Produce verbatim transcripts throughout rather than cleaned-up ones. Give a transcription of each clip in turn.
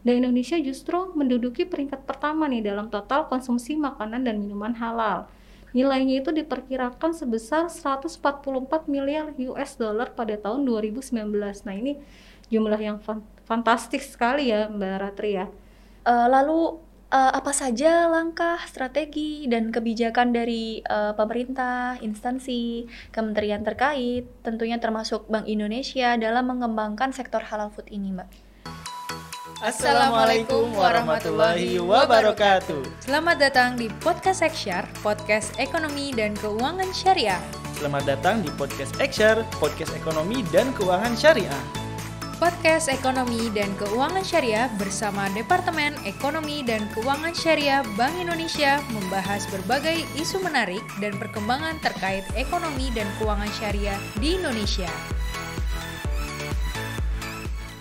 Dan Indonesia justru menduduki peringkat pertama nih dalam total konsumsi makanan dan minuman halal. Nilainya itu diperkirakan sebesar seratus empat puluh empat miliar U S dollar pada tahun dua ribu sembilan belas. Nah, ini jumlah yang fantastis sekali ya Mbak Ratri ya. Uh, lalu uh, apa saja langkah, strategi, dan kebijakan dari uh, pemerintah, instansi, kementerian terkait, tentunya termasuk Bank Indonesia dalam mengembangkan sektor halal food ini, Mbak? Assalamualaikum warahmatullahi wabarakatuh. Selamat datang di Podcast Eksyar, podcast ekonomi dan keuangan syariah. Selamat datang di Podcast Eksyar, podcast ekonomi dan keuangan syariah. Podcast ekonomi dan keuangan syariah bersama Departemen Ekonomi dan Keuangan Syariah Bank Indonesia membahas berbagai isu menarik dan perkembangan terkait ekonomi dan keuangan syariah di Indonesia.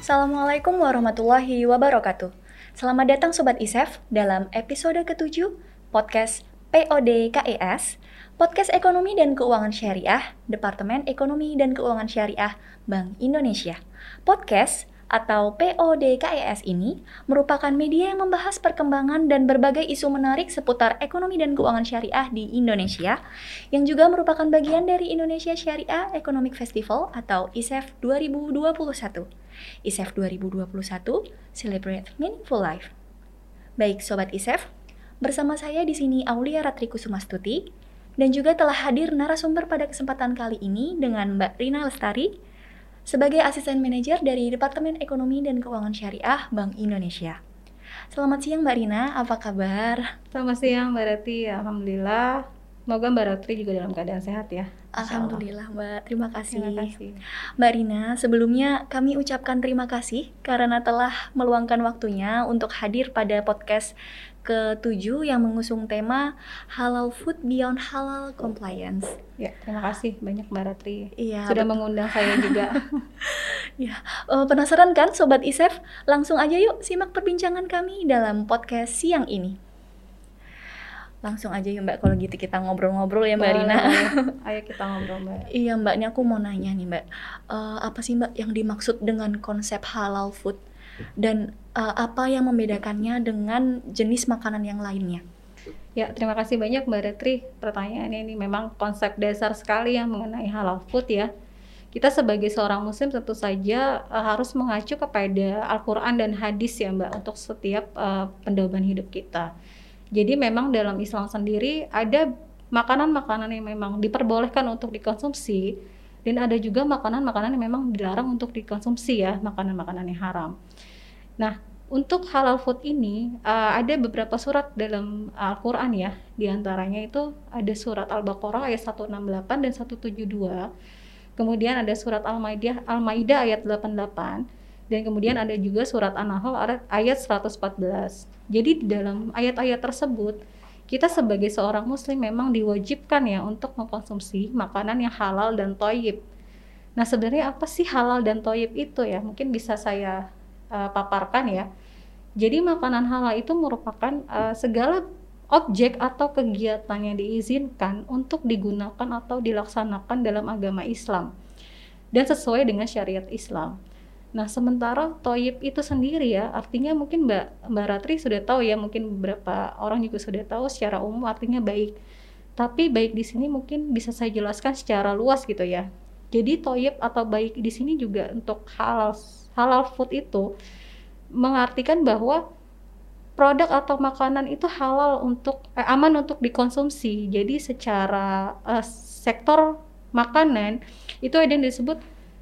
Assalamualaikum warahmatullahi wabarakatuh. Selamat datang Sobat I S E F dalam episode ketujuh Podcast P O D K E S, Podcast Ekonomi dan Keuangan Syariah, Departemen Ekonomi dan Keuangan Syariah Bank Indonesia. Podcast atau P O D K E S ini merupakan media yang membahas perkembangan dan berbagai isu menarik seputar ekonomi dan keuangan syariah di Indonesia, yang juga merupakan bagian dari Indonesia Syariah Economic Festival atau I S E F dua ribu dua puluh satu. I S E F dua ribu dua puluh satu, Celebrate Meaningful Life. Baik Sobat I S E F, bersama saya di sini Aulia Ratri Kusumastuti, dan juga telah hadir narasumber pada kesempatan kali ini dengan Mbak Rina Lestari, sebagai Asisten Manajer dari Departemen Ekonomi dan Keuangan Syariah Bank Indonesia. Selamat siang Mbak Rina, apa kabar? Selamat siang Mbak Ratri, alhamdulillah. Semoga Mbak Ratri juga dalam keadaan sehat ya. Alhamdulillah Mbak, terima kasih. Terima kasih. Mbak Rina, sebelumnya kami ucapkan terima kasih karena telah meluangkan waktunya untuk hadir pada podcast ketujuh yang mengusung tema Halal Food Beyond Halal Compliance. Ya, terima kasih banyak Mbak Ratri. Ya, sudah betul. Mengundang saya juga. Ya, uh, penasaran kan Sobat I S E F? Langsung aja yuk simak perbincangan kami dalam podcast siang ini. Langsung aja ya Mbak, kalau gitu kita ngobrol-ngobrol ya Mbak. Boleh, Rina. Ayo kita ngobrol Mbak. Iya Mbak, ini aku mau nanya nih Mbak, uh, apa sih Mbak yang dimaksud dengan konsep halal food? Dan uh, apa yang membedakannya dengan jenis makanan yang lainnya? Ya, terima kasih banyak Mbak Ratri. Pertanyaannya ini memang konsep dasar sekali ya mengenai halal food ya. Kita sebagai seorang muslim tentu saja uh, harus mengacu kepada Al-Quran dan hadis ya Mbak, untuk setiap uh, pedoman hidup kita. Jadi memang dalam Islam sendiri ada makanan-makanan yang memang diperbolehkan untuk dikonsumsi, dan ada juga makanan-makanan yang memang dilarang untuk dikonsumsi ya, makanan-makanan yang haram. Nah, untuk halal food ini uh, ada beberapa surat dalam Al-Quran ya, diantaranya itu ada surat Al-Baqarah ayat seratus enam puluh delapan dan seratus tujuh puluh dua, kemudian ada surat Al-Ma'idah, Al-Ma'idah ayat delapan puluh delapan, dan kemudian ada juga surat An-Nahl ayat seratus empat belas. Jadi dalam ayat-ayat tersebut, kita sebagai seorang muslim memang diwajibkan ya untuk mengkonsumsi makanan yang halal dan thayyib. Nah, sebenarnya apa sih halal dan thayyib itu ya? Mungkin bisa saya uh, paparkan ya. Jadi makanan halal itu merupakan uh, segala objek atau kegiatan yang diizinkan untuk digunakan atau dilaksanakan dalam agama Islam dan sesuai dengan syariat Islam. Nah, sementara thayyib itu sendiri ya, artinya mungkin Mbak, Mbak Ratri sudah tahu ya, mungkin beberapa orang juga sudah tahu secara umum artinya baik. Tapi baik di sini mungkin bisa saya jelaskan secara luas gitu ya. Jadi thayyib atau baik di sini juga untuk halal, halal food itu mengartikan bahwa produk atau makanan itu halal untuk eh, aman untuk dikonsumsi. Jadi secara eh, sektor makanan itu ada yang disebut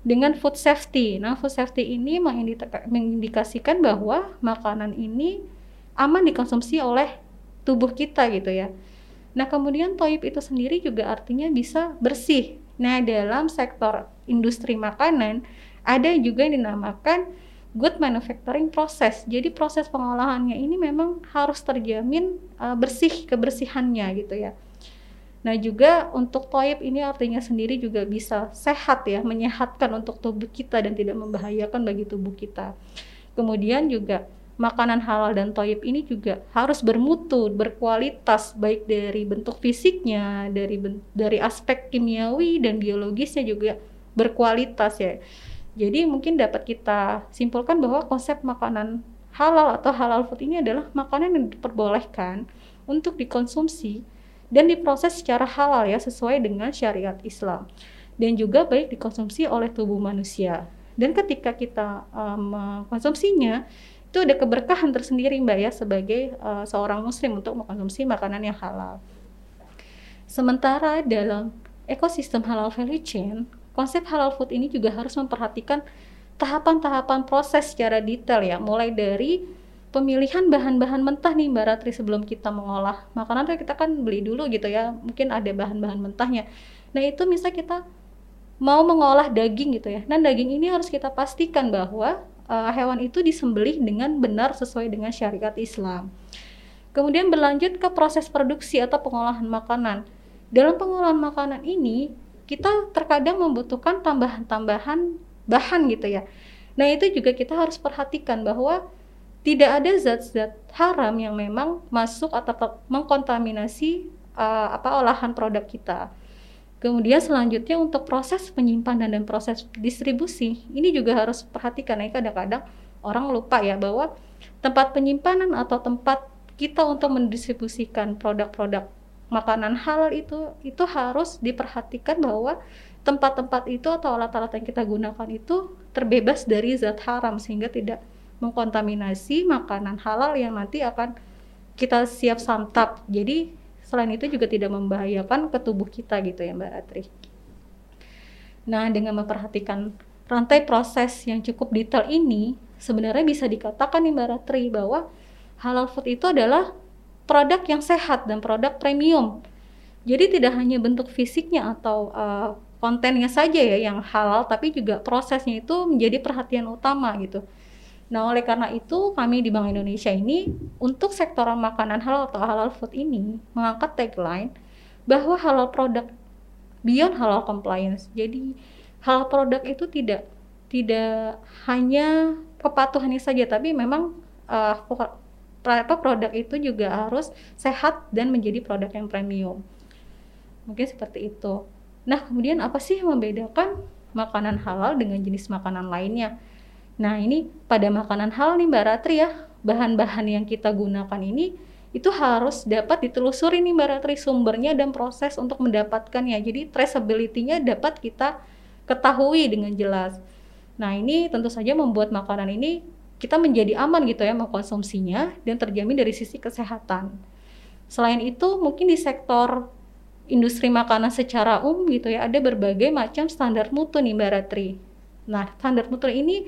dengan food safety. Nah, food safety ini mengindikasikan bahwa makanan ini aman dikonsumsi oleh tubuh kita gitu ya. Nah, kemudian thayyib itu sendiri juga artinya bisa bersih. Nah, dalam sektor industri makanan ada juga yang dinamakan good manufacturing process. Jadi proses pengolahannya ini memang harus terjamin uh, bersih kebersihannya gitu ya. Nah, juga untuk thayyib ini artinya sendiri juga bisa sehat ya, menyehatkan untuk tubuh kita dan tidak membahayakan bagi tubuh kita. Kemudian juga makanan halal dan thayyib ini juga harus bermutu, berkualitas, baik dari bentuk fisiknya, dari dari aspek kimiawi dan biologisnya juga berkualitas ya. Jadi mungkin dapat kita simpulkan bahwa konsep makanan halal atau halal food ini adalah makanan yang diperbolehkan untuk dikonsumsi dan diproses secara halal ya, sesuai dengan syariat Islam, dan juga baik dikonsumsi oleh tubuh manusia. Dan ketika kita mengkonsumsinya, um, itu ada keberkahan tersendiri Mbak ya, sebagai uh, seorang muslim untuk mengkonsumsi makanan yang halal. Sementara dalam ekosistem halal value chain, konsep halal food ini juga harus memperhatikan tahapan-tahapan proses secara detail ya, mulai dari pemilihan bahan-bahan mentah nih Mbak Ratri. Sebelum kita mengolah makanan kita kan beli dulu gitu ya, mungkin ada bahan-bahan mentahnya. Nah itu misalnya kita mau mengolah daging gitu ya, dan daging ini harus kita pastikan bahwa uh, hewan itu disembelih dengan benar sesuai dengan syariat Islam. Kemudian berlanjut ke proses produksi atau pengolahan makanan. Dalam pengolahan makanan ini kita terkadang membutuhkan tambahan-tambahan bahan gitu ya. Nah itu juga kita harus perhatikan bahwa tidak ada zat-zat haram yang memang masuk atau mengkontaminasi uh, apa olahan produk kita. Kemudian selanjutnya untuk proses penyimpanan dan proses distribusi ini juga harus perhatikan. Nah, kadang-kadang orang lupa ya bahwa tempat penyimpanan atau tempat kita untuk mendistribusikan produk-produk makanan halal itu itu harus diperhatikan bahwa tempat-tempat itu atau alat-alat yang kita gunakan itu terbebas dari zat haram, sehingga tidak mengkontaminasi makanan halal yang nanti akan kita siap santap. Jadi selain itu juga tidak membahayakan ke tubuh kita gitu ya Mbak Ratri. Nah dengan memperhatikan rantai proses yang cukup detail ini, sebenarnya bisa dikatakan nih Mbak Ratri bahwa halal food itu adalah produk yang sehat dan produk premium. Jadi tidak hanya bentuk fisiknya atau uh, kontennya saja ya yang halal, tapi juga prosesnya itu menjadi perhatian utama gitu. Nah oleh karena itu kami di Bank Indonesia ini untuk sektoran makanan halal atau halal food ini mengangkat tagline bahwa halal product beyond halal compliance. Jadi halal product itu tidak tidak hanya kepatuhannya saja, tapi memang uh, produk itu juga harus sehat dan menjadi produk yang premium. Mungkin seperti itu. Nah kemudian apa sih yang membedakan makanan halal dengan jenis makanan lainnya? Nah ini pada makanan halal nih Mbak Ratri ya, bahan-bahan yang kita gunakan ini itu harus dapat ditelusuri nih Mbak Ratri sumbernya dan proses untuk mendapatkannya. Jadi traceability-nya dapat kita ketahui dengan jelas. Nah ini tentu saja membuat makanan ini kita menjadi aman gitu ya mengkonsumsinya dan terjamin dari sisi kesehatan. Selain itu mungkin di sektor industri makanan secara umum gitu ya, ada berbagai macam standar mutu nih Mbak Ratri. Nah standar mutu ini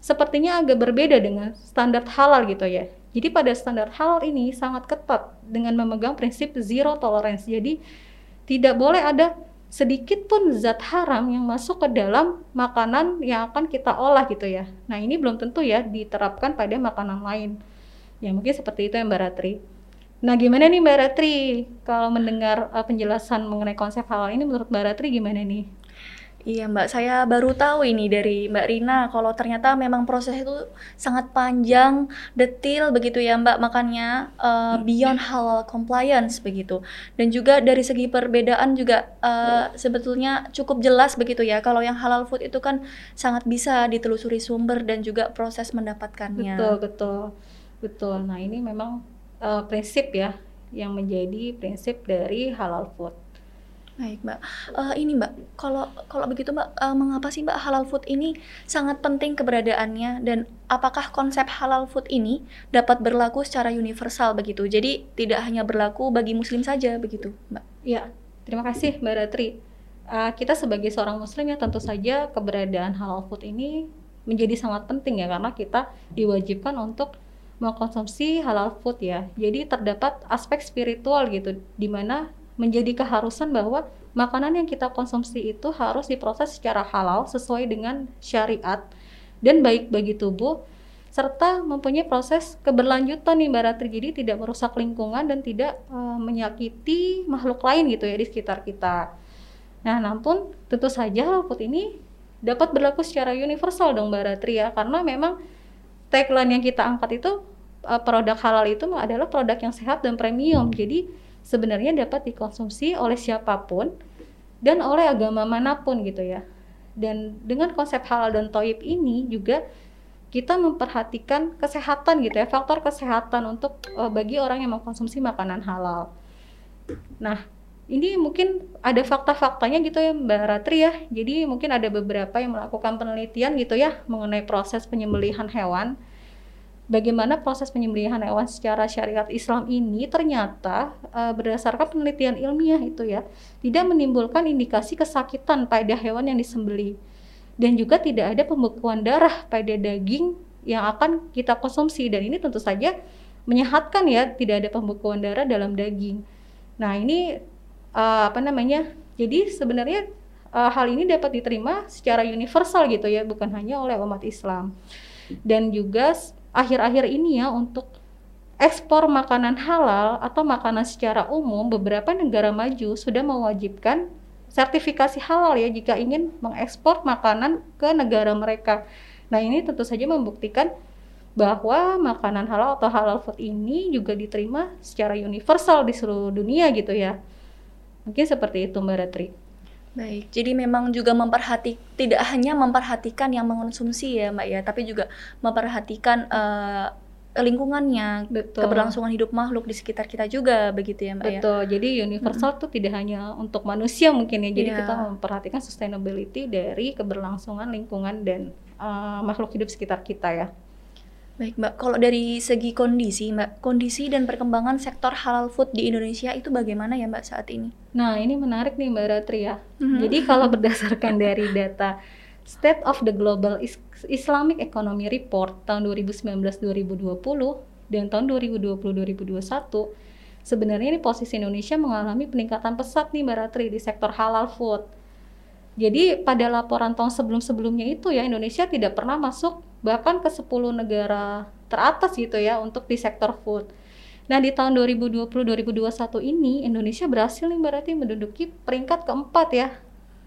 sepertinya agak berbeda dengan standar halal gitu ya. Jadi pada standar halal ini sangat ketat dengan memegang prinsip zero tolerance. Jadi tidak boleh ada sedikit pun zat haram yang masuk ke dalam makanan yang akan kita olah gitu ya. Nah ini belum tentu ya diterapkan pada makanan lain. Ya mungkin seperti itu ya Mbak Ratri. Nah gimana nih Mbak Ratri kalau mendengar uh, penjelasan mengenai konsep halal ini, menurut Mbak Ratri gimana nih? Iya Mbak, saya baru tahu ini dari Mbak Rina kalau ternyata memang proses itu sangat panjang, detil begitu ya Mbak, makanya uh, beyond halal compliance begitu. Dan juga dari segi perbedaan juga uh, sebetulnya cukup jelas begitu ya, kalau yang halal food itu kan sangat bisa ditelusuri sumber dan juga proses mendapatkannya. Betul, betul, betul. Nah ini memang Uh, prinsip ya yang menjadi prinsip dari halal food. Baik Mbak, uh, ini Mbak, kalau kalau begitu Mbak, uh, mengapa sih Mbak halal food ini sangat penting keberadaannya, dan apakah konsep halal food ini dapat berlaku secara universal begitu? Jadi tidak hanya berlaku bagi muslim saja begitu Mbak? Ya, terima kasih Mbak Ratri. Uh, kita sebagai seorang muslim ya tentu saja keberadaan halal food ini menjadi sangat penting ya, karena kita diwajibkan untuk mengkonsumsi halal food ya. Jadi terdapat aspek spiritual gitu, dimana menjadi keharusan bahwa makanan yang kita konsumsi itu harus diproses secara halal sesuai dengan syariat dan baik bagi tubuh, serta mempunyai proses keberlanjutan nih Mbak Ratri, jadi tidak merusak lingkungan dan tidak e, menyakiti makhluk lain gitu ya di sekitar kita. Nah namun tentu saja halal food ini dapat berlaku secara universal dong Mbak Ratri ya, karena memang tagline yang kita angkat itu produk halal itu adalah produk yang sehat dan premium. Jadi sebenarnya dapat dikonsumsi oleh siapapun dan oleh agama manapun gitu ya. Dan dengan konsep halal dan toyib ini juga kita memperhatikan kesehatan gitu ya, faktor kesehatan untuk uh, bagi orang yang mengkonsumsi makanan halal. Nah, ini mungkin ada fakta-faktanya gitu ya Mbak Ratri ya. Jadi mungkin ada beberapa yang melakukan penelitian gitu ya mengenai proses penyembelihan hewan. Bagaimana proses penyembelihan hewan secara syariat Islam ini ternyata e, berdasarkan penelitian ilmiah itu ya, tidak menimbulkan indikasi kesakitan pada hewan yang disembelih. Dan juga tidak ada pembekuan darah pada daging yang akan kita konsumsi. Dan ini tentu saja menyehatkan ya, tidak ada pembekuan darah dalam daging. Nah ini e, apa namanya, jadi sebenarnya e, hal ini dapat diterima secara universal gitu ya, bukan hanya oleh umat Islam. Dan juga akhir-akhir ini ya, untuk ekspor makanan halal atau makanan secara umum, beberapa negara maju sudah mewajibkan sertifikasi halal ya jika ingin mengekspor makanan ke negara mereka. Nah ini tentu saja membuktikan bahwa makanan halal atau halal food ini juga diterima secara universal di seluruh dunia gitu ya. Mungkin seperti itu Mbak Ratri. Baik, jadi memang juga memperhati, tidak hanya memperhatikan yang mengonsumsi ya Mbak ya, tapi juga memperhatikan uh, lingkungannya, betul, keberlangsungan hidup makhluk di sekitar kita juga begitu ya Mbak, betul ya. Betul, jadi universal itu mm-hmm. tidak hanya untuk manusia mungkin ya, jadi yeah. kita memperhatikan sustainability dari keberlangsungan lingkungan dan uh, makhluk hidup sekitar kita ya. Baik Mbak, kalau dari segi kondisi Mbak, kondisi dan perkembangan sektor halal food di Indonesia itu bagaimana ya Mbak saat ini? Nah ini menarik nih Mbak Ratri ya, mm-hmm. jadi kalau berdasarkan dari data State of the Global Islamic Economy Report tahun dua ribu sembilan belas dua ribu dua puluh dan tahun dua ribu dua puluh dua ribu dua puluh satu, sebenarnya ini posisi Indonesia mengalami peningkatan pesat nih Mbak Ratri di sektor halal food. Jadi pada laporan tahun sebelum-sebelumnya itu ya, Indonesia tidak pernah masuk bahkan ke sepuluh negara teratas gitu ya untuk di sektor food. Nah di tahun dua ribu dua puluh dua ribu dua puluh satu ini Indonesia berhasil nih berarti menduduki peringkat keempat ya.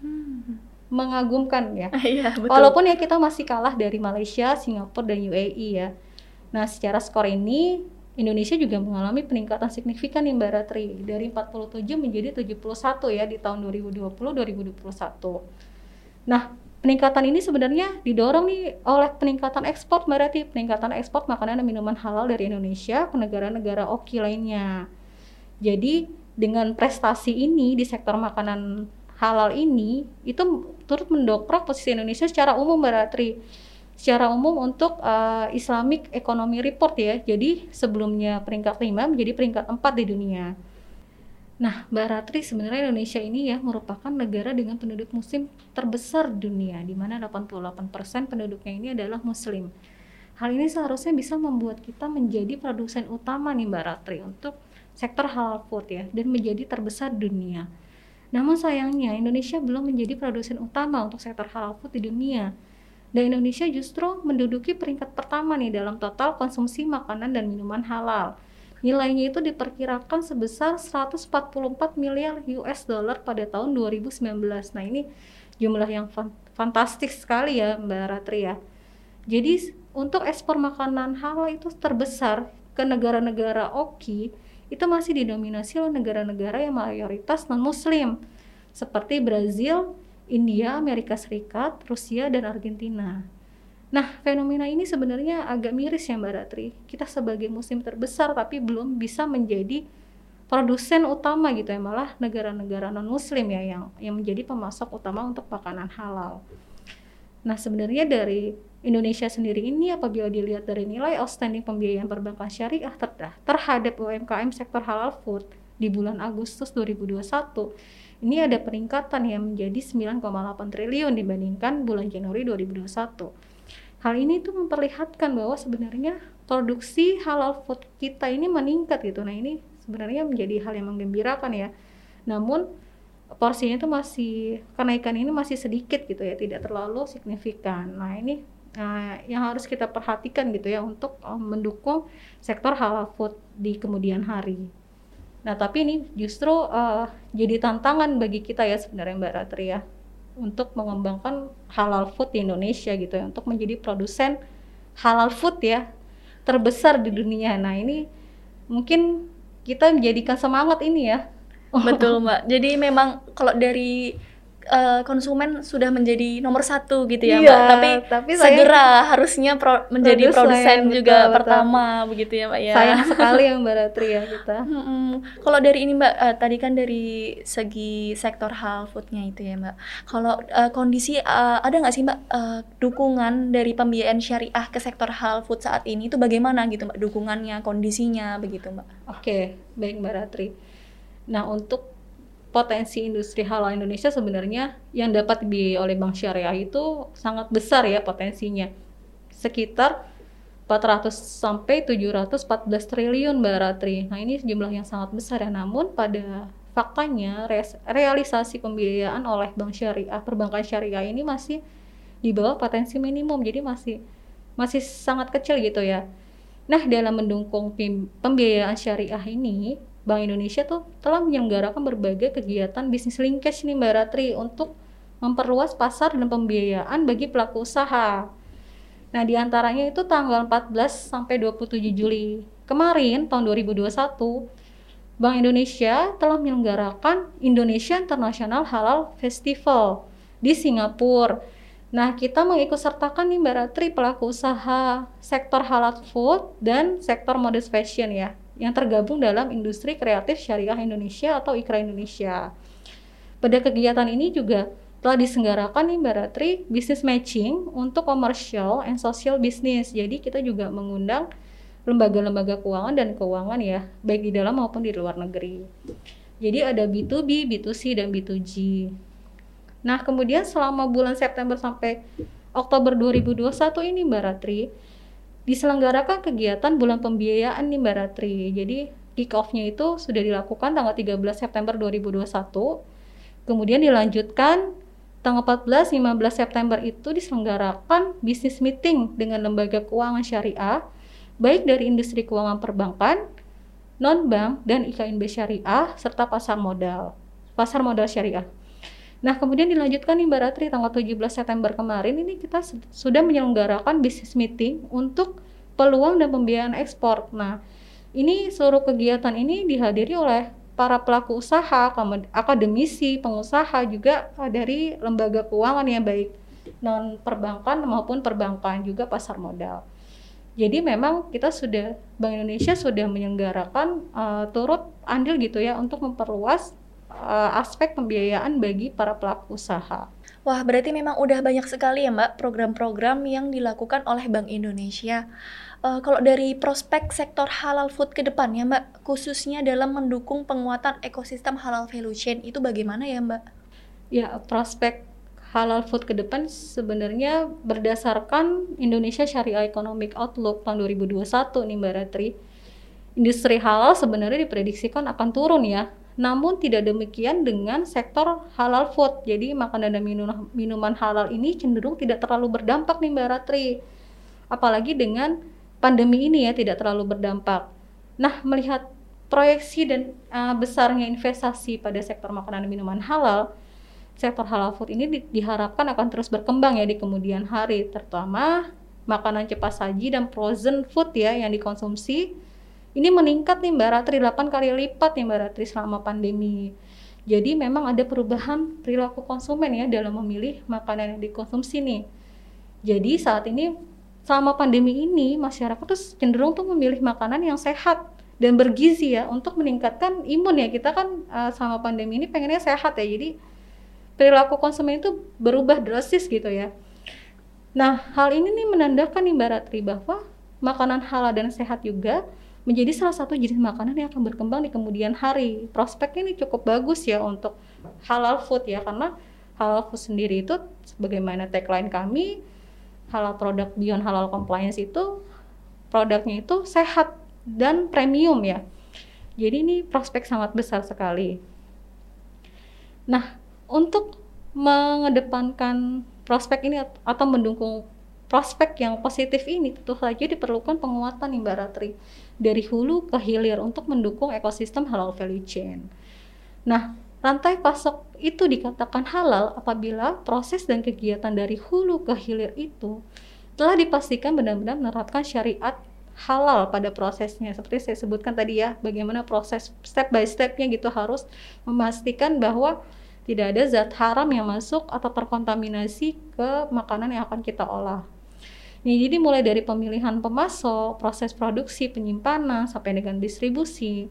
Hmm. Mengagumkan ya. Iya, betul. Walaupun ya kita masih kalah dari Malaysia, Singapura, dan U A E ya. Nah secara skor ini Indonesia juga mengalami peningkatan signifikan nih Mbak Ratri, dari empat puluh tujuh menjadi tujuh puluh satu ya di tahun dua ribu dua puluh dua ribu dua puluh satu. Nah, peningkatan ini sebenarnya didorong nih oleh peningkatan ekspor Mbak Ratri, peningkatan ekspor makanan dan minuman halal dari Indonesia ke negara-negara O K I lainnya. Jadi, dengan prestasi ini di sektor makanan halal ini, itu turut mendongkrak posisi Indonesia secara umum Mbak Ratri. Secara umum untuk uh, Islamic Economy Report ya, jadi sebelumnya peringkat lima menjadi peringkat empat di dunia. Nah Mbak Ratri, sebenarnya Indonesia ini ya merupakan negara dengan penduduk muslim terbesar dunia, di mana delapan puluh delapan persen penduduknya ini adalah muslim. Hal ini seharusnya bisa membuat kita menjadi produsen utama nih Mbak Ratri untuk sektor halal food ya, dan menjadi terbesar dunia. Namun sayangnya Indonesia belum menjadi produsen utama untuk sektor halal food di dunia. Dan Indonesia justru menduduki peringkat pertama nih dalam total konsumsi makanan dan minuman halal. Nilainya itu diperkirakan sebesar seratus empat puluh empat miliar U S dollar pada tahun dua ribu sembilan belas. Nah ini jumlah yang fantastis sekali ya Mbak Ratri ya. Jadi untuk ekspor makanan halal itu terbesar ke negara-negara O K I itu masih didominasi oleh negara-negara yang mayoritas non-muslim seperti Brazil, India, Amerika Serikat, Rusia, dan Argentina. Nah, fenomena ini sebenarnya agak miris ya Mbak Ratri. Kita sebagai muslim terbesar tapi belum bisa menjadi produsen utama gitu ya, malah negara-negara non-muslim ya yang, yang menjadi pemasok utama untuk makanan halal. Nah, sebenarnya dari Indonesia sendiri ini apabila dilihat dari nilai outstanding pembiayaan perbankan syariah terhadap U M K M sektor halal food di bulan Agustus dua ribu dua puluh satu, ini ada peningkatan yang menjadi sembilan koma delapan triliun dibandingkan bulan Januari dua ribu dua puluh satu. Hal ini tuh memperlihatkan bahwa sebenarnya produksi halal food kita ini meningkat gitu. Nah ini sebenarnya menjadi hal yang menggembirakan ya. Namun porsinya tuh masih, kenaikan ini masih sedikit gitu ya, tidak terlalu signifikan. Nah ini nah, yang harus kita perhatikan gitu ya untuk mendukung sektor halal food di kemudian hari. Nah tapi ini justru uh, jadi tantangan bagi kita ya sebenarnya Mbak Ratri ya, untuk mengembangkan halal food di Indonesia gitu ya, untuk menjadi produsen halal food ya terbesar di dunia. Nah ini mungkin kita menjadikan semangat ini ya. Betul Mbak, jadi memang kalau dari uh, konsumen sudah menjadi nomor satu gitu ya, iya, Mbak. Tapi, tapi segera harusnya pro, menjadi produsen juga betul, pertama betul. begitu ya, Mbak ya. Sayang sekali yang Mbak Ratri ya kita. Mm-hmm. Kalau dari ini Mbak, uh, tadi kan dari segi sektor halal foodnya itu ya Mbak. Kalau uh, kondisi uh, ada nggak sih Mbak uh, dukungan dari pembiayaan syariah ke sektor halal food saat ini itu bagaimana gitu Mbak? Dukungannya, kondisinya begitu Mbak? Oke, okay, baik Mbak Ratri. Nah untuk potensi industri halal Indonesia sebenarnya yang dapat dibiayai oleh Bank Syariah itu sangat besar ya potensinya. Sekitar empat ratus sampai tujuh ratus empat belas triliun Mbak Ratri. Nah ini jumlah yang sangat besar ya, namun pada faktanya realisasi pembiayaan oleh Bank Syariah, perbankan syariah ini masih di bawah potensi minimum, jadi masih masih sangat kecil gitu ya. Nah dalam mendukung pembiayaan syariah ini, Bank Indonesia tuh telah menyelenggarakan berbagai kegiatan bisnis linkage nih Mbak Ratri untuk memperluas pasar dan pembiayaan bagi pelaku usaha. Nah diantaranya itu tanggal empat belas sampai dua puluh tujuh Juli kemarin tahun dua ribu dua puluh satu, Bank Indonesia telah menyelenggarakan Indonesia International Halal Festival di Singapura. Nah kita mengikutsertakan nih Mbak Ratri pelaku usaha sektor halal food dan sektor modest fashion ya, yang tergabung dalam industri kreatif syariah Indonesia atau Ikra Indonesia. Pada kegiatan ini juga telah diselenggarakan nih Mbak Ratri business matching untuk commercial and social business. Jadi kita juga mengundang lembaga-lembaga keuangan dan keuangan ya, baik di dalam maupun di luar negeri. Jadi ada B to B, B to C, dan B to G. Nah kemudian selama bulan September sampai Oktober dua ribu dua puluh satu ini Mbak Ratri, diselenggarakan kegiatan bulan pembiayaan nih Mbak Ratri. Jadi kick off-nya itu sudah dilakukan tanggal tiga belas September dua ribu dua puluh satu, kemudian dilanjutkan tanggal empat belas lima belas September itu diselenggarakan business meeting dengan lembaga keuangan syariah, baik dari industri keuangan perbankan, non-bank, dan I K N B syariah, serta pasar modal, pasar modal syariah. Nah, kemudian dilanjutkan nih Mbak Ratri, tanggal tujuh belas September kemarin ini kita sudah menyelenggarakan business meeting untuk peluang dan pembiayaan ekspor. Nah, ini seluruh kegiatan ini dihadiri oleh para pelaku usaha, akademisi, pengusaha, juga dari lembaga keuangan ya, baik non-perbankan maupun perbankan, juga pasar modal. Jadi memang kita sudah, Bank Indonesia sudah menyelenggarakan uh, turut andil gitu ya untuk memperluas aspek pembiayaan bagi para pelaku usaha. Wah, berarti memang udah banyak sekali ya Mbak program-program yang dilakukan oleh Bank Indonesia. Uh, kalau dari prospek sektor halal food ke depan ya Mbak, khususnya dalam mendukung penguatan ekosistem halal value chain itu bagaimana ya Mbak? Ya, prospek halal food ke depan sebenarnya berdasarkan Indonesia Syariah Economic Outlook tahun dua ribu dua puluh satu nih Mbak Ratri, industri halal sebenarnya diprediksikan akan turun ya. Namun tidak demikian dengan sektor halal food, jadi makanan dan minum, minuman halal ini cenderung tidak terlalu berdampak nih Mbak Ratri. Apalagi dengan pandemi ini ya tidak terlalu berdampak. Nah melihat proyeksi dan uh, besarnya investasi pada sektor makanan dan minuman halal, sektor halal food ini di, diharapkan akan terus berkembang ya di kemudian hari, terutama makanan cepat saji dan frozen food ya yang dikonsumsi. Ini meningkat nih Mbak Ratri, delapan kali lipat nih Mbak Ratri selama pandemi. Jadi memang ada perubahan perilaku konsumen ya dalam memilih makanan yang dikonsumsi nih. Jadi saat ini selama pandemi ini masyarakat tuh cenderung tuh memilih makanan yang sehat dan bergizi ya untuk meningkatkan imun ya. Kita kan uh, selama pandemi ini pengennya sehat ya. Jadi perilaku konsumen itu berubah drastis gitu ya. Nah, hal ini nih menandakan nih Mbak Ratri bahwa makanan halal dan sehat juga menjadi salah satu jenis makanan yang akan berkembang di kemudian hari. Prospeknya ini cukup bagus ya untuk halal food ya, karena halal food sendiri itu sebagaimana tagline kami, halal produk beyond halal compliance itu produknya itu sehat dan premium ya. Jadi ini prospek sangat besar sekali. Nah, untuk mengedepankan prospek ini atau mendukung prospek yang positif ini tentu saja diperlukan penguatan nih Mbak Ratri dari hulu ke hilir untuk mendukung ekosistem halal value chain. Nah, rantai pasok itu dikatakan halal apabila proses dan kegiatan dari hulu ke hilir itu telah dipastikan benar-benar menerapkan syariat halal pada prosesnya. Seperti saya sebutkan tadi ya, bagaimana proses step by stepnya gitu harus memastikan bahwa tidak ada zat haram yang masuk atau terkontaminasi ke makanan yang akan kita olah. Nah, jadi mulai dari pemilihan pemasok, proses produksi, penyimpanan, sampai dengan distribusi,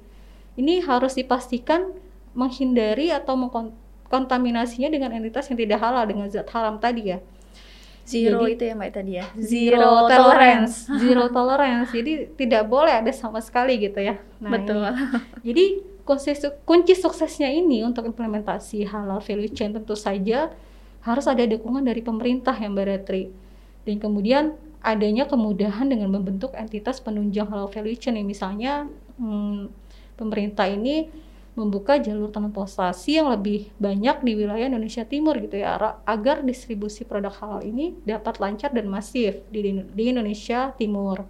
ini harus dipastikan menghindari atau mengkontaminasinya dengan entitas yang tidak halal, dengan zat haram tadi ya. Zero jadi, itu ya Mbak tadi ya? Zero, zero tolerance. tolerance. Zero tolerance, jadi tidak boleh ada sama sekali gitu ya. Nah, betul. Ini. Jadi kunci, kunci suksesnya ini untuk implementasi halal value chain tentu saja harus ada dukungan dari pemerintah ya Mbak Ratri. Dan kemudian adanya kemudahan dengan membentuk entitas penunjang halal value chain yang misalnya hmm, pemerintah ini membuka jalur transportasi yang lebih banyak di wilayah Indonesia Timur gitu ya, agar distribusi produk halal ini dapat lancar dan masif di, di Indonesia Timur.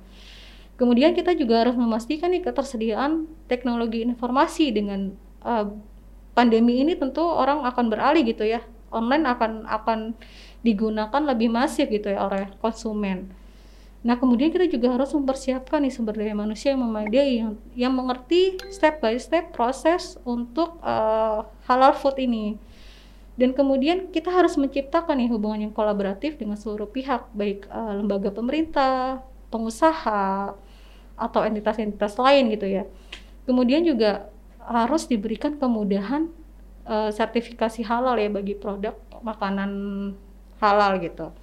Kemudian kita juga harus memastikan nih ketersediaan teknologi informasi. Dengan uh, pandemi ini tentu orang akan beralih gitu ya, online akan akan digunakan lebih masif gitu ya oleh konsumen. Nah, kemudian kita juga harus mempersiapkan nih sumber daya manusia yang memadai yang, yang mengerti step by step proses untuk uh, halal food ini. Dan kemudian kita harus menciptakan nih hubungan yang kolaboratif dengan seluruh pihak, baik uh, lembaga pemerintah, pengusaha, atau entitas-entitas lain gitu ya. Kemudian juga harus diberikan kemudahan uh, sertifikasi halal ya bagi produk makanan halal gitu.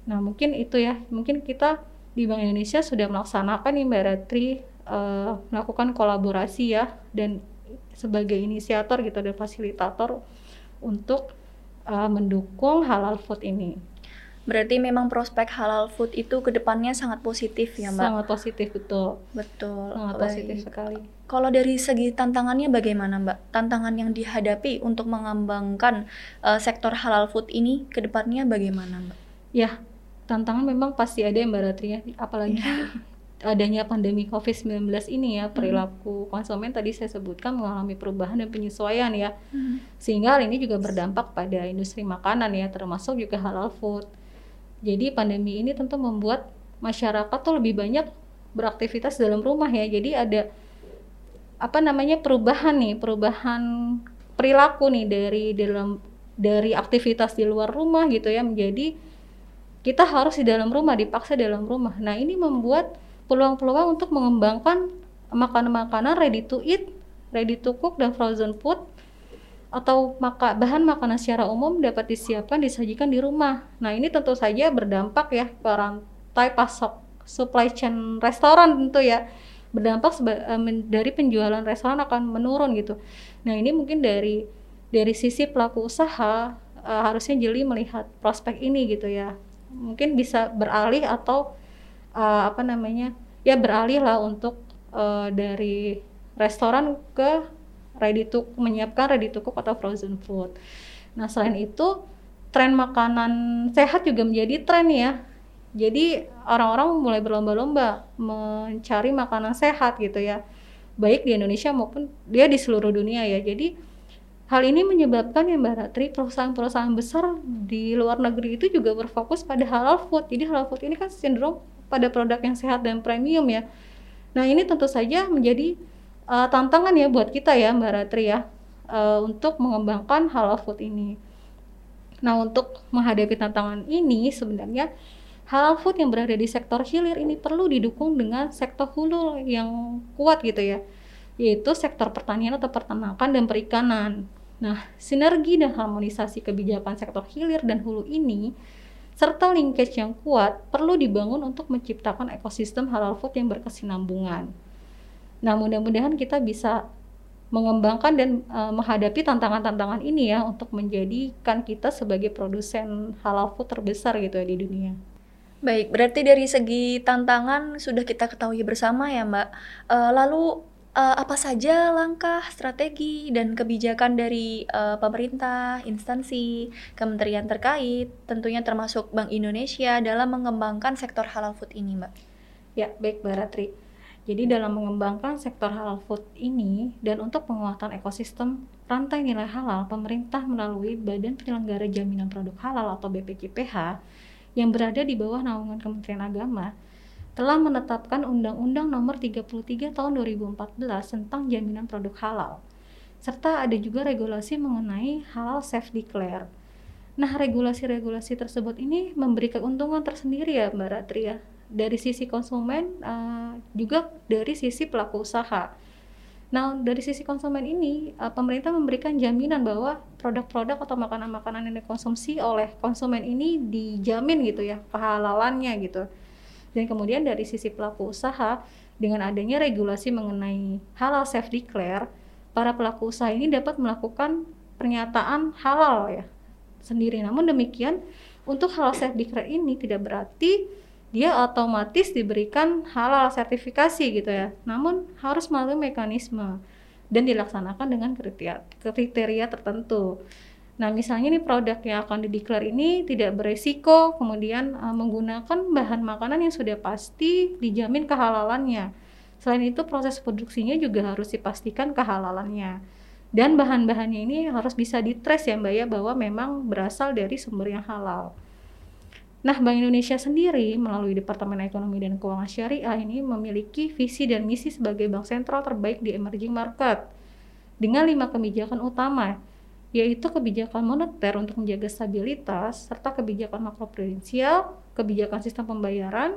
Nah, mungkin itu ya, mungkin kita di Bank Indonesia sudah melaksanakan nih Mbak Ratri, uh, melakukan kolaborasi ya, dan sebagai inisiator gitu dan fasilitator untuk uh, mendukung halal food ini. Berarti memang prospek halal food itu kedepannya sangat positif ya Mbak? Sangat positif, betul. Betul. Sangat positif sekali. Kalau dari segi tantangannya bagaimana Mbak? Tantangan yang dihadapi untuk mengembangkan uh, sektor halal food ini kedepannya bagaimana Mbak? Ya, tantangan memang pasti ada Mbak Ratri ya, apalagi yeah. adanya pandemi covid sembilan belas ini ya, perilaku mm. konsumen tadi saya sebutkan mengalami perubahan dan penyesuaian ya, mm. sehingga hal ini juga berdampak pada industri makanan ya, termasuk juga halal food. Jadi pandemi ini tentu membuat masyarakat tuh lebih banyak beraktivitas dalam rumah ya. Jadi ada apa namanya perubahan nih, perubahan perilaku nih dari dalam dari aktivitas di luar rumah gitu ya, menjadi kita harus di dalam rumah, dipaksa dalam rumah. Nah, ini membuat peluang-peluang untuk mengembangkan makanan-makanan ready to eat, ready to cook dan frozen food, atau maka, bahan makanan secara umum dapat disiapkan, disajikan di rumah. Nah, ini tentu saja berdampak ya ke rantai pasok supply chain restoran tentu ya, berdampak seba- dari penjualan restoran akan menurun gitu. Nah, ini mungkin dari dari sisi pelaku usaha uh, harusnya jeli melihat prospek ini gitu ya, mungkin bisa beralih atau uh, apa namanya ya beralih lah untuk uh, dari restoran ke ready to menyiapkan ready to cook atau frozen food. Nah, selain itu tren makanan sehat juga menjadi tren ya. Jadi orang-orang mulai berlomba-lomba mencari makanan sehat gitu ya, baik di Indonesia maupun dia di seluruh dunia ya. Jadi hal ini menyebabkan ya Mbak Ratri, perusahaan-perusahaan besar di luar negeri itu juga berfokus pada halal food. Jadi halal food ini kan cenderung pada produk yang sehat dan premium ya. Nah, ini tentu saja menjadi Uh, tantangan ya buat kita ya Mbak Ratri ya, uh, untuk mengembangkan halal food ini. Nah, untuk menghadapi tantangan ini sebenarnya halal food yang berada di sektor hilir ini perlu didukung dengan sektor hulu yang kuat gitu ya, yaitu sektor pertanian atau peternakan dan perikanan. Nah, sinergi dan harmonisasi kebijakan sektor hilir dan hulu ini serta linkage yang kuat perlu dibangun untuk menciptakan ekosistem halal food yang berkesinambungan. Nah, mudah-mudahan kita bisa mengembangkan dan uh, menghadapi tantangan-tantangan ini ya, untuk menjadikan kita sebagai produsen halal food terbesar gitu ya di dunia. Baik, berarti dari segi tantangan sudah kita ketahui bersama ya Mbak. Uh, lalu uh, apa saja langkah, strategi, dan kebijakan dari uh, pemerintah, instansi, kementerian terkait, tentunya termasuk Bank Indonesia dalam mengembangkan sektor halal food ini Mbak? Ya, baik Mbak Ratri. Jadi dalam mengembangkan sektor halal food ini dan untuk penguatan ekosistem rantai nilai halal, pemerintah melalui Badan Penyelenggara Jaminan Produk Halal atau B P J P H yang berada di bawah naungan Kementerian Agama telah menetapkan Undang-Undang Nomor tiga puluh tiga Tahun dua ribu empat belas tentang Jaminan Produk Halal. serta ada juga regulasi mengenai Halal Self Declare. Nah, regulasi-regulasi tersebut ini memberi keuntungan tersendiri ya Mbak Ratri ya, dari sisi konsumen uh, juga dari sisi pelaku usaha. Nah, dari sisi konsumen ini, pemerintah memberikan jaminan bahwa produk-produk atau makanan-makanan yang dikonsumsi oleh konsumen ini dijamin gitu ya, kehalalannya gitu. Dan kemudian dari sisi pelaku usaha, dengan adanya regulasi mengenai halal self declare, para pelaku usaha ini dapat melakukan pernyataan halal ya sendiri. Namun demikian, untuk halal self declare ini tidak berarti dia otomatis diberikan halal sertifikasi gitu ya, namun harus melalui mekanisme dan dilaksanakan dengan kriteria, kriteria tertentu. Nah, misalnya nih produk yang akan dideklar ini tidak beresiko, kemudian uh, menggunakan bahan makanan yang sudah pasti dijamin kehalalannya. Selain itu, proses produksinya juga harus dipastikan kehalalannya. Dan bahan-bahannya ini harus bisa ditrace ya Mbak ya, bahwa memang berasal dari sumber yang halal. Nah, Bank Indonesia sendiri melalui Departemen Ekonomi dan Keuangan Syariah ini memiliki visi dan misi sebagai bank sentral terbaik di emerging market dengan lima kebijakan utama, yaitu kebijakan moneter untuk menjaga stabilitas, serta kebijakan makroprudensial, kebijakan sistem pembayaran,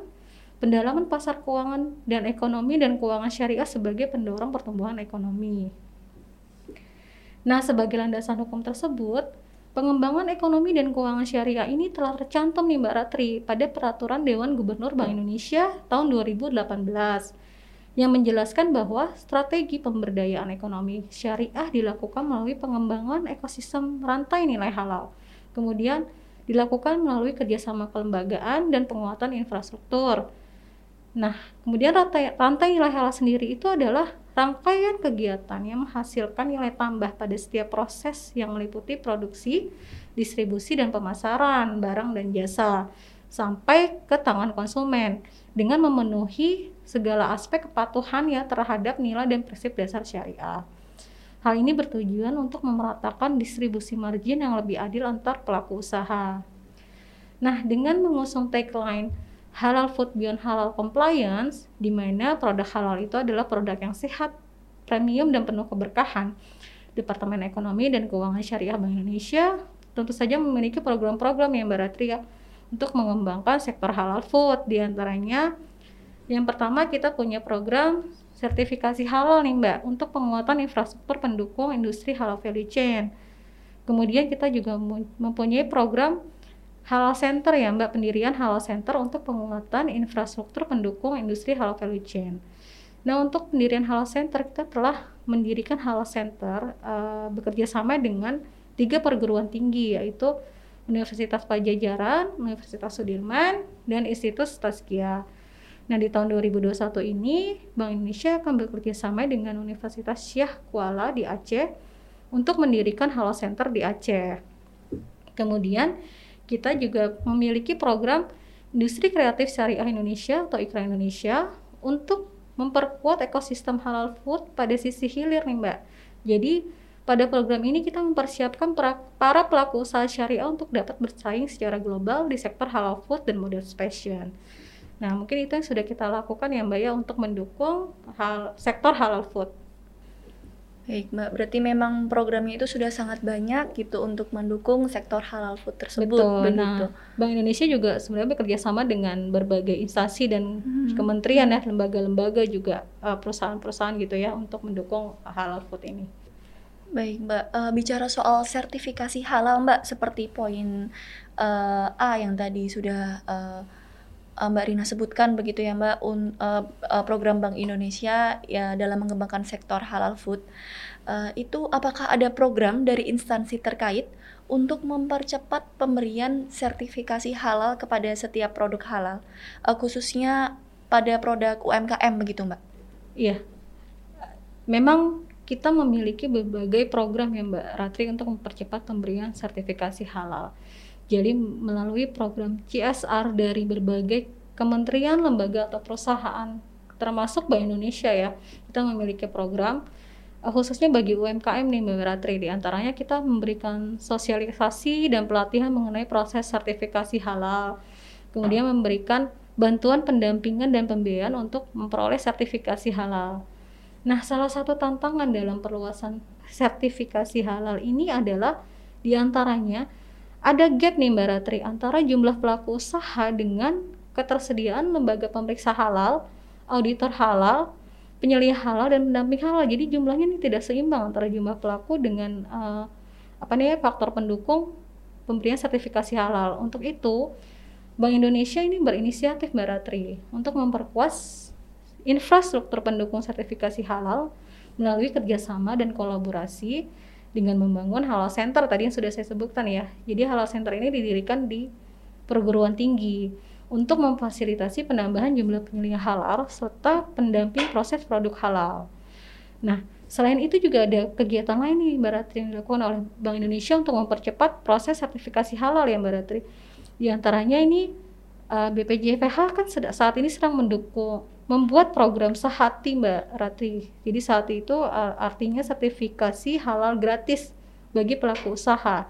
pendalaman pasar keuangan dan ekonomi, dan keuangan syariah sebagai pendorong pertumbuhan ekonomi. Nah, sebagai landasan hukum tersebut, pengembangan ekonomi dan keuangan syariah ini telah tercantum nih Mbak Ratri pada Peraturan Dewan Gubernur Bank Indonesia tahun dua ribu delapan belas yang menjelaskan bahwa strategi pemberdayaan ekonomi syariah dilakukan melalui pengembangan ekosistem rantai nilai halal, kemudian dilakukan melalui kerjasama kelembagaan dan penguatan infrastruktur. Nah, kemudian rantai, rantai nilai halal sendiri itu adalah rangkaian kegiatan yang menghasilkan nilai tambah pada setiap proses yang meliputi produksi, distribusi, dan pemasaran barang dan jasa sampai ke tangan konsumen dengan memenuhi segala aspek kepatuhan ya terhadap nilai dan prinsip dasar syariah. Hal ini bertujuan untuk memeratakan distribusi margin yang lebih adil antar pelaku usaha. Nah, dengan mengusung tagline Halal Food Beyond Halal Compliance, di mana produk halal itu adalah produk yang sehat, premium, dan penuh keberkahan, Departemen Ekonomi dan Keuangan Syariah Bank Indonesia tentu saja memiliki program-program yang beratria untuk mengembangkan sektor halal food. Di antaranya, yang pertama kita punya program sertifikasi halal nih Mbak, untuk penguatan infrastruktur pendukung industri halal value chain. Kemudian kita juga mempunyai program Halal Center ya Mbak, pendirian Halal Center untuk penguatan infrastruktur pendukung industri halal value chain. Nah, untuk pendirian Halal Center, kita telah mendirikan Halal Center uh, bekerja sama dengan tiga perguruan tinggi, yaitu Universitas Padjadjaran, Universitas Soedirman, dan Institut Tazkia. Nah, di tahun dua ribu dua puluh satu ini, Bank Indonesia akan bekerja sama dengan Universitas Syiah Kuala di Aceh untuk mendirikan Halal Center di Aceh. Kemudian kita juga memiliki program Industri Kreatif Syariah Indonesia atau Ikra Indonesia untuk memperkuat ekosistem halal food pada sisi hilir nih Mbak. Jadi pada program ini kita mempersiapkan para pelaku usaha syariah untuk dapat bersaing secara global di sektor halal food dan modern fashion. Nah, mungkin itu yang sudah kita lakukan ya Mbak ya, untuk mendukung hal, sektor halal food. Baik Mbak, berarti memang programnya itu sudah sangat banyak gitu untuk mendukung sektor halal food tersebut. Betul, begitu. Nah, Bank Indonesia juga sebenarnya bekerja sama dengan berbagai instansi dan hmm. kementerian ya, lembaga-lembaga juga, perusahaan-perusahaan gitu ya, untuk mendukung halal food ini. Baik Mbak, uh, bicara soal sertifikasi halal Mbak, seperti poin uh, A yang tadi sudah uh, Mbak Rina sebutkan begitu ya Mbak, un, uh, program Bank Indonesia ya dalam mengembangkan sektor halal food, uh, itu apakah ada program dari instansi terkait untuk mempercepat pemberian sertifikasi halal kepada setiap produk halal, uh, khususnya pada produk U M K M begitu Mbak? Iya, memang kita memiliki berbagai program ya Mbak Ratri untuk mempercepat pemberian sertifikasi halal. Jadi melalui program C S R dari berbagai kementerian, lembaga, atau perusahaan termasuk Bank Indonesia ya, kita memiliki program khususnya bagi U M K M nih Mbak Ratri. Di antaranya kita memberikan sosialisasi dan pelatihan mengenai proses sertifikasi halal, kemudian memberikan bantuan pendampingan dan pembiayaan untuk memperoleh sertifikasi halal. Nah, salah satu tantangan dalam perluasan sertifikasi halal ini adalah diantaranya ada gap nih Mbak Ratri antara jumlah pelaku usaha dengan ketersediaan lembaga pemeriksa halal, auditor halal, penyelia halal, dan pendamping halal. Jadi jumlahnya ini tidak seimbang antara jumlah pelaku dengan uh, apa nih faktor pendukung pemberian sertifikasi halal. Untuk itu, Bank Indonesia ini berinisiatif Mbak Ratri untuk memperkuat infrastruktur pendukung sertifikasi halal melalui kerjasama dan kolaborasi dengan membangun Halal Center tadi yang sudah saya sebutkan ya. Jadi Halal Center ini didirikan di perguruan tinggi untuk memfasilitasi penambahan jumlah penyelia halal serta pendamping proses produk halal. Nah, selain itu juga ada kegiatan lain nih Mbak Ratri yang dilakukan oleh Bank Indonesia untuk mempercepat proses sertifikasi halal ya Mbak Ratri. Di antaranya ini B P J P H kan saat ini sedang mendukung membuat program Sahati Mbak Ratri. Jadi Sahati itu artinya sertifikasi halal gratis bagi pelaku usaha.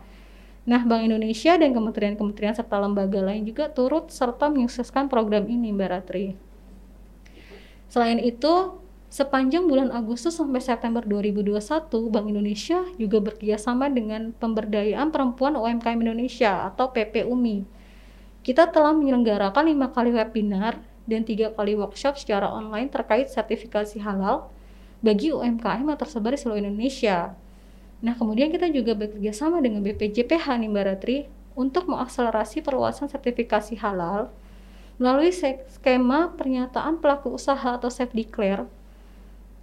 Nah, Bank Indonesia dan kementerian-kementerian serta lembaga lain juga turut serta menyukseskan program ini Mbak Ratri. Selain itu, sepanjang bulan Agustus sampai September dua ribu dua puluh satu, Bank Indonesia juga bekerjasama dengan Pemberdayaan Perempuan U M K M Indonesia atau P P U M I. Kita telah menyelenggarakan lima kali webinar dan tiga kali workshop secara online terkait sertifikasi halal bagi U M K M yang tersebar di seluruh Indonesia. Nah, kemudian kita juga bekerjasama dengan B P J P H nih Mbak Ratri untuk mengakselerasi perluasan sertifikasi halal melalui skema pernyataan pelaku usaha atau self declare.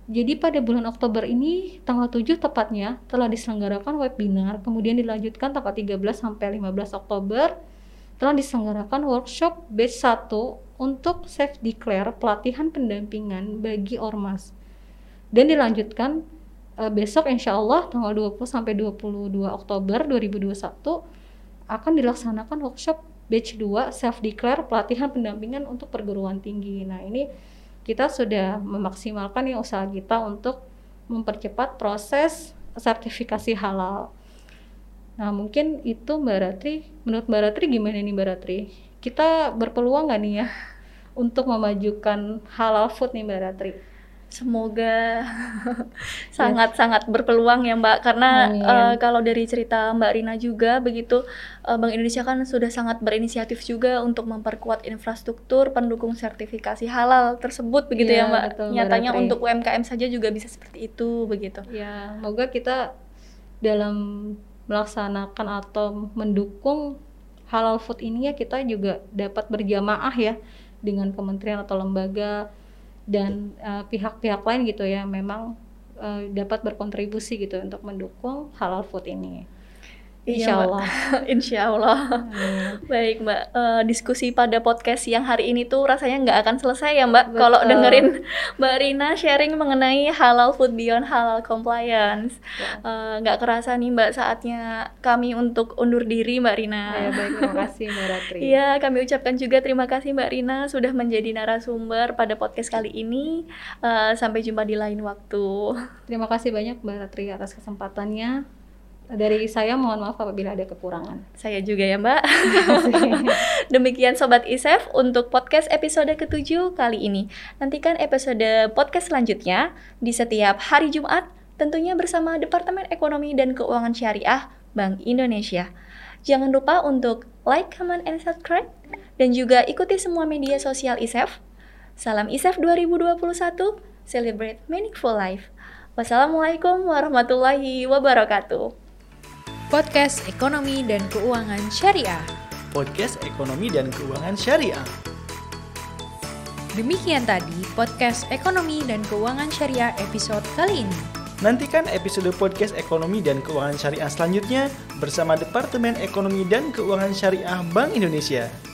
Jadi pada bulan Oktober ini, tanggal tujuh tepatnya, telah diselenggarakan webinar, kemudian dilanjutkan tanggal tiga belas sampai lima belas Oktober, telah diselenggarakan workshop batch satu untuk self declare pelatihan pendampingan bagi ormas. Dan dilanjutkan e, besok insya Allah tanggal dua puluh sampai dua puluh dua Oktober dua ribu dua puluh satu akan dilaksanakan workshop batch dua self declare pelatihan pendampingan untuk perguruan tinggi. Nah, ini kita sudah memaksimalkan ya usaha kita untuk mempercepat proses sertifikasi halal. Nah, mungkin itu Mbak Ratri. Menurut Mbak Ratri gimana nih Mbak Ratri? Kita berpeluang nggak nih ya untuk memajukan halal food nih Mbak Ratri? Semoga sangat-sangat yes. berpeluang ya Mbak, karena uh, kalau dari cerita Mbak Rina juga begitu, uh, Bank Indonesia kan sudah sangat berinisiatif juga untuk memperkuat infrastruktur pendukung sertifikasi halal tersebut begitu yeah, ya Mbak. Betul, nyatanya Mbak untuk U M K M saja juga bisa seperti itu begitu. Ya, yeah. Semoga kita dalam melaksanakan atau mendukung halal food ini ya kita juga dapat berjamaah ya dengan kementerian atau lembaga dan uh, pihak-pihak lain gitu ya, memang uh, dapat berkontribusi gitu untuk mendukung halal food ini. Insya Allah. Insya Allah. Hmm. Baik Mbak, uh, diskusi pada podcast yang hari ini tuh rasanya nggak akan selesai ya Mbak. Betul. Kalau dengerin Mbak Rina sharing mengenai halal food beyond halal compliance, nggak uh, kerasa nih Mbak saatnya kami untuk undur diri Mbak Rina. Ya, baik, terima kasih Mbak Ratri. Iya, kami ucapkan juga terima kasih Mbak Rina sudah menjadi narasumber pada podcast kali ini. Uh, sampai jumpa di lain waktu. Terima kasih banyak Mbak Ratri atas kesempatannya. Dari saya mohon maaf apabila ada kekurangan. Saya juga ya Mbak. Demikian Sobat I S E F untuk podcast episode ketujuh kali ini. Nantikan episode podcast selanjutnya di setiap hari Jumat, tentunya bersama Departemen Ekonomi dan Keuangan Syariah Bank Indonesia. Jangan lupa untuk like, comment, and subscribe. Dan juga ikuti semua media sosial I S E F. Salam I S E F dua ribu dua puluh satu, Celebrate Meaningful Life. Wassalamualaikum warahmatullahi wabarakatuh. Podcast Ekonomi dan Keuangan Syariah. Podcast Ekonomi dan Keuangan Syariah. Demikian tadi Podcast Ekonomi dan Keuangan Syariah episode kali ini. Nantikan episode Podcast Ekonomi dan Keuangan Syariah selanjutnya bersama Departemen Ekonomi dan Keuangan Syariah Bank Indonesia.